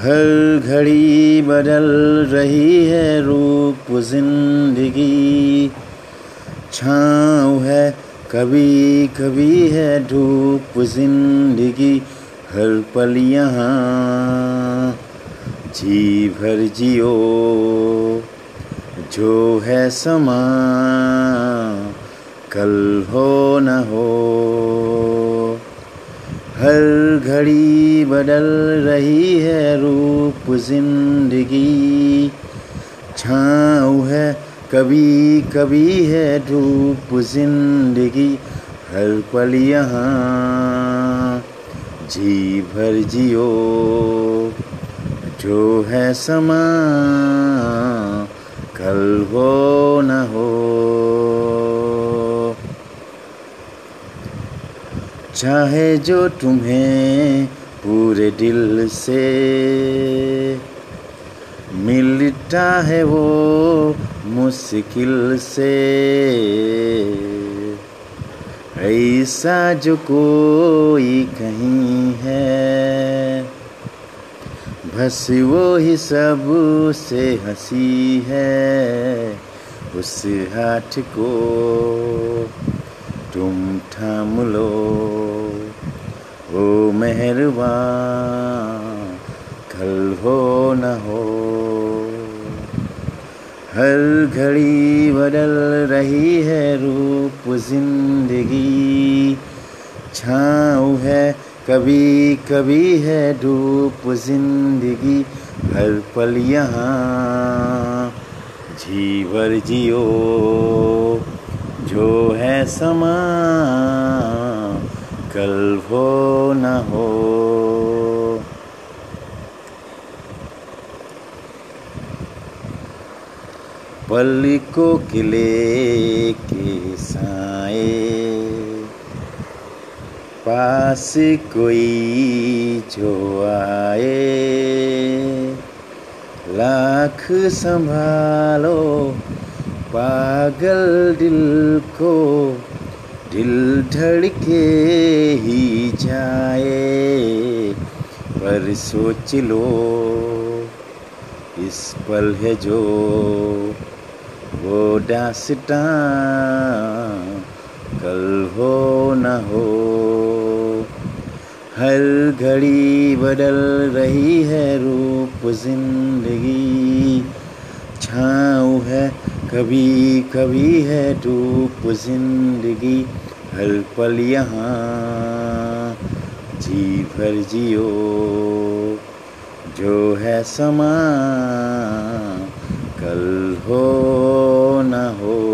हर घड़ी बदल रही है रूप जिंदगी, छाँव है कभी कभी है धूप जिंदगी। हर पल यहाँ जी भर जियो, जो है समा कल हो न हो। हर घड़ी बदल रही है रूप जिंदगी, छाँव है कभी कभी है धूप जिंदगी। हर पल यहाँ जी भर जियो, जो है समा कल हो न हो। चाहे जो तुम्हें पूरे दिल से मिलता है वो मुश्किल से, ऐसा जो कोई कहीं है बस वो ही सब से हंसी है। उस हाथ को तुम थाम लो ओ मेहरबान, कल हो न हो। हर घड़ी बदल रही है रूप जिंदगी, छाँव है कभी कभी है धूप जिंदगी। हर पल यहाँ जी भर जियो, जो है समा कल हो न हो। पलकों के लेके साए पास कोई जो आए, लाख संभालो पागल दिल को, दिल धड़के ही जाए। पर सोच लो इस पल है जो वो दास्तां कल हो न हो। हर घड़ी बदल रही है रूप जिंदगी, छाँव है कभी कभी है धूप जिंदगी। हर पल यहाँ जी भर जियो, जो है समा कल हो न हो।